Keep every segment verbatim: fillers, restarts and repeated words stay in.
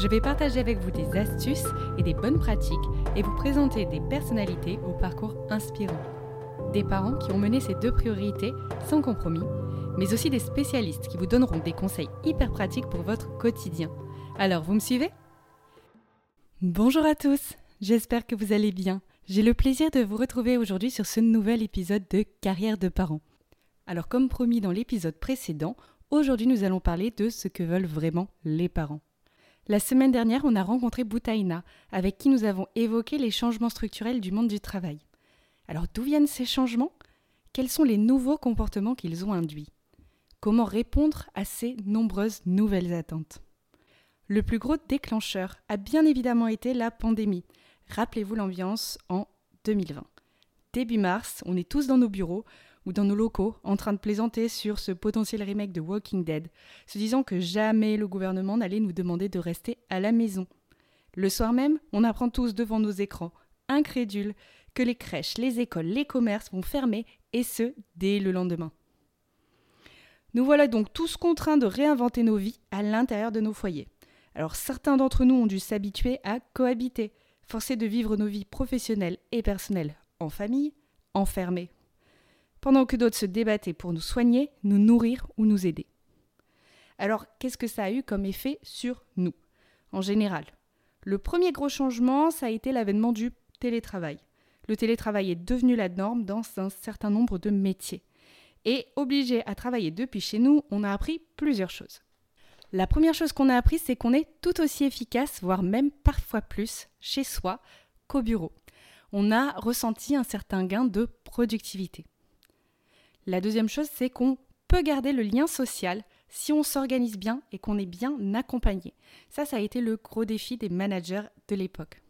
je vais partager avec vous des astuces et des bonnes pratiques et vous présenter des personnalités au parcours inspirant. Des parents qui ont mené ces deux priorités sans compromis, mais aussi des spécialistes qui vous donneront des conseils hyper pratiques pour votre quotidien. Alors, vous me suivez ? Bonjour à tous, j'espère que vous allez bien. J'ai le plaisir de vous retrouver aujourd'hui sur ce nouvel épisode de Carrière de parents. Alors, comme promis dans l'épisode précédent, aujourd'hui nous allons parler de ce que veulent vraiment les parents. La semaine dernière, on a rencontré Boutaina, avec qui nous avons évoqué les changements structurels du monde du travail. Alors d'où viennent ces changements ? Quels sont les nouveaux comportements qu'ils ont induits ? Comment répondre à ces nombreuses nouvelles attentes ? Le plus gros déclencheur a bien évidemment été la pandémie. Rappelez-vous l'ambiance en deux mille vingt. Début mars, on est tous dans nos bureaux ou dans nos locaux, en train de plaisanter sur ce potentiel remake de Walking Dead, se disant que jamais le gouvernement n'allait nous demander de rester à la maison. Le soir même, on apprend tous devant nos écrans, incrédules, que les crèches, les écoles, les commerces vont fermer, et ce, dès le lendemain. Nous voilà donc tous contraints de réinventer nos vies à l'intérieur de nos foyers. Alors certains d'entre nous ont dû s'habituer à cohabiter, forcés de vivre nos vies professionnelles et personnelles en famille, enfermés. Pendant que d'autres se débattaient pour nous soigner, nous nourrir ou nous aider. Alors, qu'est-ce que ça a eu comme effet sur nous, en général ? Le premier gros changement, ça a été l'avènement du télétravail. Le télétravail est devenu la norme dans un certain nombre de métiers. Et obligés à travailler depuis chez nous, on a appris plusieurs choses. La première chose qu'on a appris, c'est qu'on est tout aussi efficace, voire même parfois plus, chez soi qu'au bureau. On a ressenti un certain gain de productivité. La deuxième chose, c'est qu'on peut garder le lien social si on s'organise bien et qu'on est bien accompagné. Ça, ça a été le gros défi des managers de l'époque.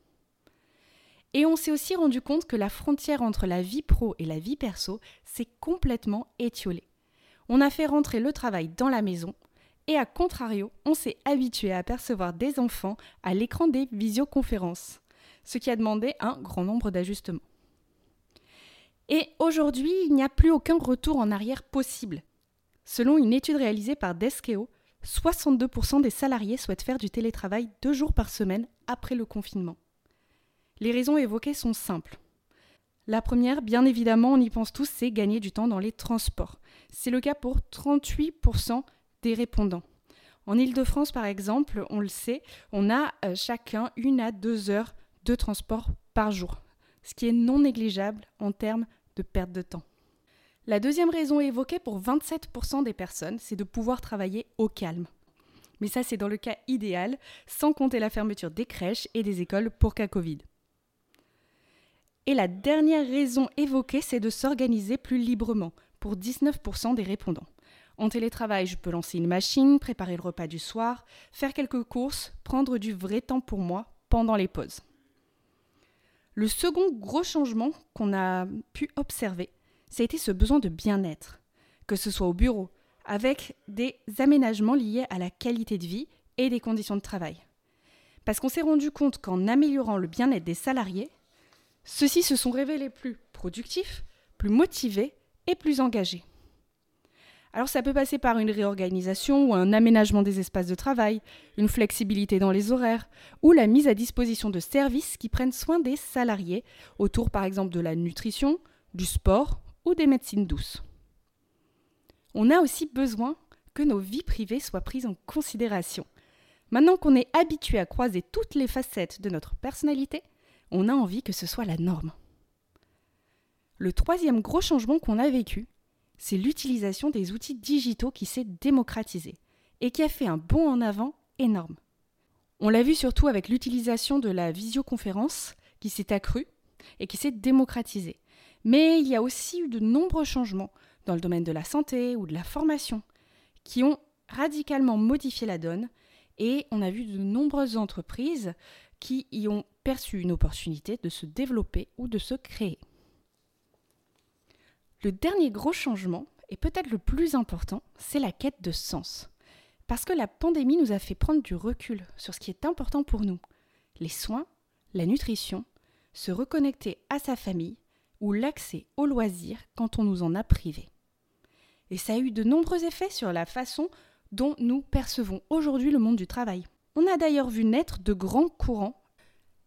Et on s'est aussi rendu compte que la frontière entre la vie pro et la vie perso s'est complètement étiolée. On a fait rentrer le travail dans la maison et à contrario, on s'est habitué à apercevoir des enfants à l'écran des visioconférences, ce qui a demandé un grand nombre d'ajustements. Et aujourd'hui, il n'y a plus aucun retour en arrière possible. Selon une étude réalisée par Deskeo, soixante-deux pour cent des salariés souhaitent faire du télétravail deux jours par semaine après le confinement. Les raisons évoquées sont simples. La première, bien évidemment, on y pense tous, c'est gagner du temps dans les transports. C'est le cas pour trente-huit pour cent des répondants. En Île-de-France, par exemple, on le sait, on a euh, chacun une à deux heures de transport par jour, ce qui est non négligeable en termes de perte de temps. La deuxième raison évoquée pour vingt-sept pour cent des personnes, c'est de pouvoir travailler au calme. Mais ça, c'est dans le cas idéal, sans compter la fermeture des crèches et des écoles pour cas Covid. Et la dernière raison évoquée, c'est de s'organiser plus librement, pour dix-neuf pour cent des répondants. En télétravail, je peux lancer une machine, préparer le repas du soir, faire quelques courses, prendre du vrai temps pour moi pendant les pauses. Le second gros changement qu'on a pu observer, ça a été ce besoin de bien-être, que ce soit au bureau, avec des aménagements liés à la qualité de vie et des conditions de travail. Parce qu'on s'est rendu compte qu'en améliorant le bien-être des salariés, ceux-ci se sont révélés plus productifs, plus motivés et plus engagés. Alors ça peut passer par une réorganisation ou un aménagement des espaces de travail, une flexibilité dans les horaires ou la mise à disposition de services qui prennent soin des salariés autour par exemple de la nutrition, du sport ou des médecines douces. On a aussi besoin que nos vies privées soient prises en considération. Maintenant qu'on est habitué à croiser toutes les facettes de notre personnalité, on a envie que ce soit la norme. Le troisième gros changement qu'on a vécu, c'est l'utilisation des outils digitaux qui s'est démocratisée et qui a fait un bond en avant énorme. On l'a vu surtout avec l'utilisation de la visioconférence qui s'est accrue et qui s'est démocratisée. Mais il y a aussi eu de nombreux changements dans le domaine de la santé ou de la formation qui ont radicalement modifié la donne et on a vu de nombreuses entreprises qui y ont perçu une opportunité de se développer ou de se créer. Le dernier gros changement, et peut-être le plus important, c'est la quête de sens. Parce que la pandémie nous a fait prendre du recul sur ce qui est important pour nous, les soins, la nutrition, se reconnecter à sa famille ou l'accès aux loisirs quand on nous en a privé. Et ça a eu de nombreux effets sur la façon dont nous percevons aujourd'hui le monde du travail. On a d'ailleurs vu naître de grands courants,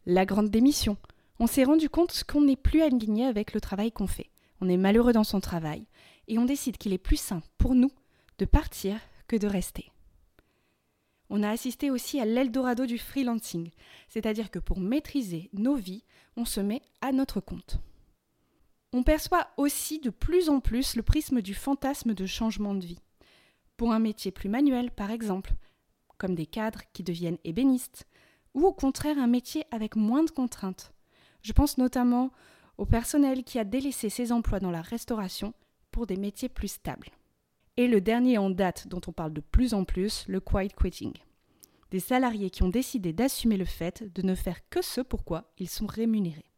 la grande démission. On s'est rendu compte qu'on n'est plus aligné avec le travail qu'on fait. On est malheureux dans son travail et on décide qu'il est plus sain pour nous de partir que de rester. On a assisté aussi à l'Eldorado du freelancing, c'est-à-dire que pour maîtriser nos vies, on se met à notre compte. On perçoit aussi de plus en plus le prisme du fantasme de changement de vie. Pour un métier plus manuel, par exemple, comme des cadres qui deviennent ébénistes, ou au contraire un métier avec moins de contraintes. Je pense notamment au personnel qui a délaissé ses emplois dans la restauration pour des métiers plus stables. Et le dernier en date dont on parle de plus en plus, le quiet quitting. Des salariés qui ont décidé d'assumer le fait de ne faire que ce pour quoi ils sont rémunérés.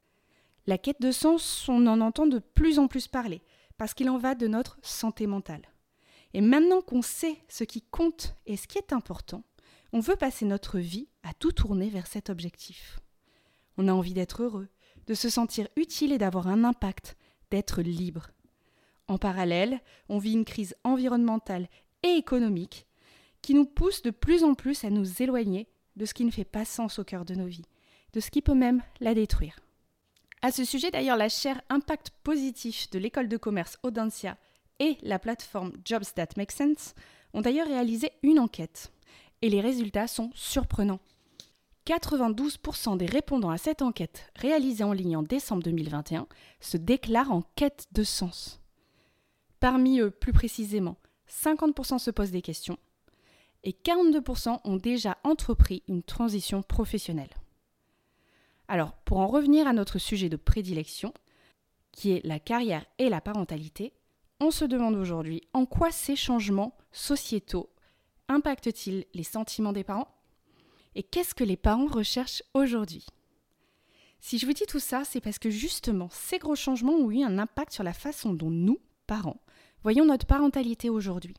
La quête de sens, on en entend de plus en plus parler, parce qu'il en va de notre santé mentale. Et maintenant qu'on sait ce qui compte et ce qui est important, on veut passer notre vie à tout tourner vers cet objectif. On a envie d'être heureux, de se sentir utile et d'avoir un impact, d'être libre. En parallèle, on vit une crise environnementale et économique qui nous pousse de plus en plus à nous éloigner de ce qui ne fait pas sens au cœur de nos vies, de ce qui peut même la détruire. À ce sujet d'ailleurs, la chaire Impact Positif de l'école de commerce Audencia et la plateforme Jobs That Make Sense ont d'ailleurs réalisé une enquête et les résultats sont surprenants. quatre-vingt-douze pour cent des répondants à cette enquête réalisée en ligne en décembre deux mille vingt et un se déclarent en quête de sens. Parmi eux, plus précisément, cinquante pour cent se posent des questions et quarante-deux pour cent ont déjà entrepris une transition professionnelle. Alors, pour en revenir à notre sujet de prédilection, qui est la carrière et la parentalité, on se demande aujourd'hui en quoi ces changements sociétaux impactent-ils les sentiments des parents et qu'est-ce que les parents recherchent aujourd'hui ? Si je vous dis tout ça, c'est parce que justement, ces gros changements ont eu un impact sur la façon dont nous, parents, voyons notre parentalité aujourd'hui.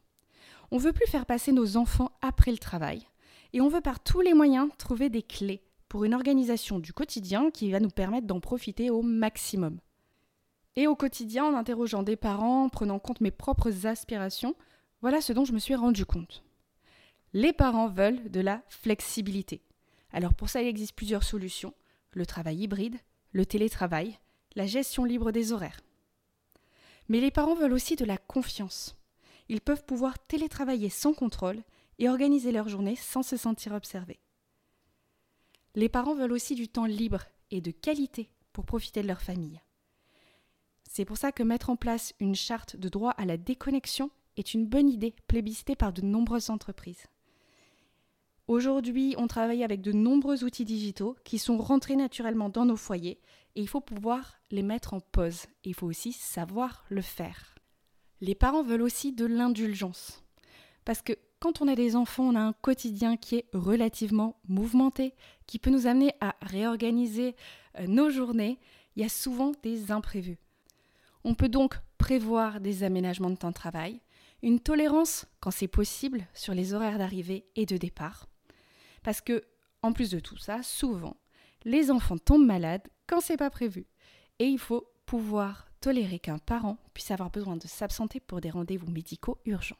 On ne veut plus faire passer nos enfants après le travail et on veut par tous les moyens trouver des clés pour une organisation du quotidien qui va nous permettre d'en profiter au maximum. Et au quotidien, en interrogeant des parents, en prenant en compte mes propres aspirations, voilà ce dont je me suis rendu compte. Les parents veulent de la flexibilité. Alors pour ça, il existe plusieurs solutions, le travail hybride, le télétravail, la gestion libre des horaires. Mais les parents veulent aussi de la confiance. Ils peuvent pouvoir télétravailler sans contrôle et organiser leur journée sans se sentir observés. Les parents veulent aussi du temps libre et de qualité pour profiter de leur famille. C'est pour ça que mettre en place une charte de droit à la déconnexion est une bonne idée plébiscitée par de nombreuses entreprises. Aujourd'hui, on travaille avec de nombreux outils digitaux qui sont rentrés naturellement dans nos foyers et il faut pouvoir les mettre en pause. Et il faut aussi savoir le faire. Les parents veulent aussi de l'indulgence. Parce que quand on a des enfants, on a un quotidien qui est relativement mouvementé, qui peut nous amener à réorganiser nos journées. Il y a souvent des imprévus. On peut donc prévoir des aménagements de temps de travail, une tolérance, quand c'est possible, sur les horaires d'arrivée et de départ. Parce que, en plus de tout ça, souvent, les enfants tombent malades quand c'est pas prévu. Et il faut pouvoir tolérer qu'un parent puisse avoir besoin de s'absenter pour des rendez-vous médicaux urgents.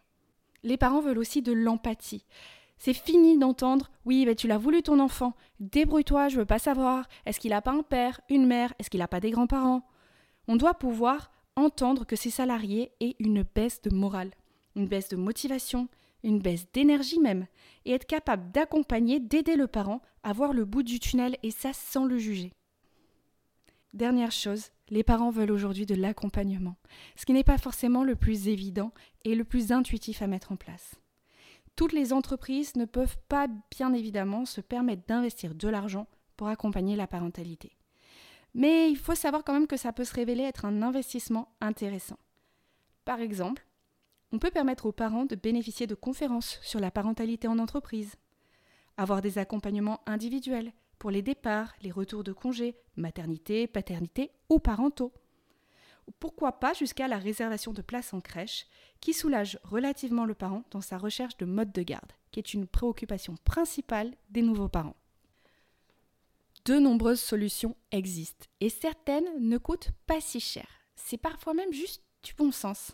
Les parents veulent aussi de l'empathie. C'est fini d'entendre « oui, ben, tu l'as voulu ton enfant, débrouille-toi, je veux pas savoir, est-ce qu'il a pas un père, une mère, est-ce qu'il a pas des grands-parents ?» On doit pouvoir entendre que ces salariés aient une baisse de morale, une baisse de motivation, une baisse d'énergie même, et être capable d'accompagner, d'aider le parent à voir le bout du tunnel, et ça sans le juger. Dernière chose, les parents veulent aujourd'hui de l'accompagnement, ce qui n'est pas forcément le plus évident et le plus intuitif à mettre en place. Toutes les entreprises ne peuvent pas, bien évidemment, se permettre d'investir de l'argent pour accompagner la parentalité. Mais il faut savoir quand même que ça peut se révéler être un investissement intéressant. Par exemple, on peut permettre aux parents de bénéficier de conférences sur la parentalité en entreprise, avoir des accompagnements individuels pour les départs, les retours de congés, maternité, paternité ou parentaux. Pourquoi pas jusqu'à la réservation de places en crèche, qui soulage relativement le parent dans sa recherche de mode de garde, qui est une préoccupation principale des nouveaux parents. De nombreuses solutions existent et certaines ne coûtent pas si cher. C'est parfois même juste du bon sens.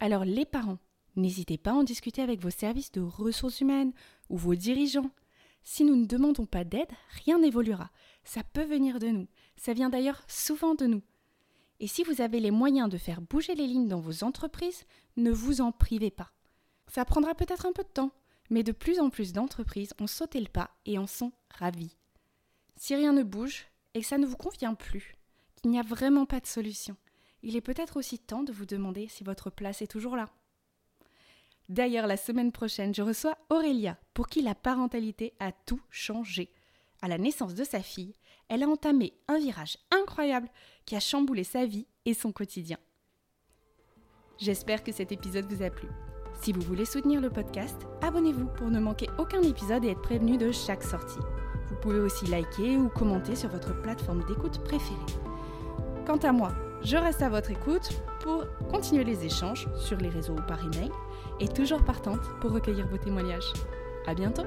Alors les parents, n'hésitez pas à en discuter avec vos services de ressources humaines ou vos dirigeants. Si nous ne demandons pas d'aide, rien n'évoluera. Ça peut venir de nous. Ça vient d'ailleurs souvent de nous. Et si vous avez les moyens de faire bouger les lignes dans vos entreprises, ne vous en privez pas. Ça prendra peut-être un peu de temps, mais de plus en plus d'entreprises ont sauté le pas et en sont ravies. Si rien ne bouge et que ça ne vous convient plus, qu'il n'y a vraiment pas de solution, il est peut-être aussi temps de vous demander si votre place est toujours là. D'ailleurs, la semaine prochaine, je reçois Aurélia, pour qui la parentalité a tout changé. À la naissance de sa fille, elle a entamé un virage incroyable qui a chamboulé sa vie et son quotidien. J'espère que cet épisode vous a plu. Si vous voulez soutenir le podcast, abonnez-vous pour ne manquer aucun épisode et être prévenu de chaque sortie. Vous pouvez aussi liker ou commenter sur votre plateforme d'écoute préférée. Quant à moi, je reste à votre écoute pour continuer les échanges sur les réseaux ou par email et toujours partante pour recueillir vos témoignages. À bientôt!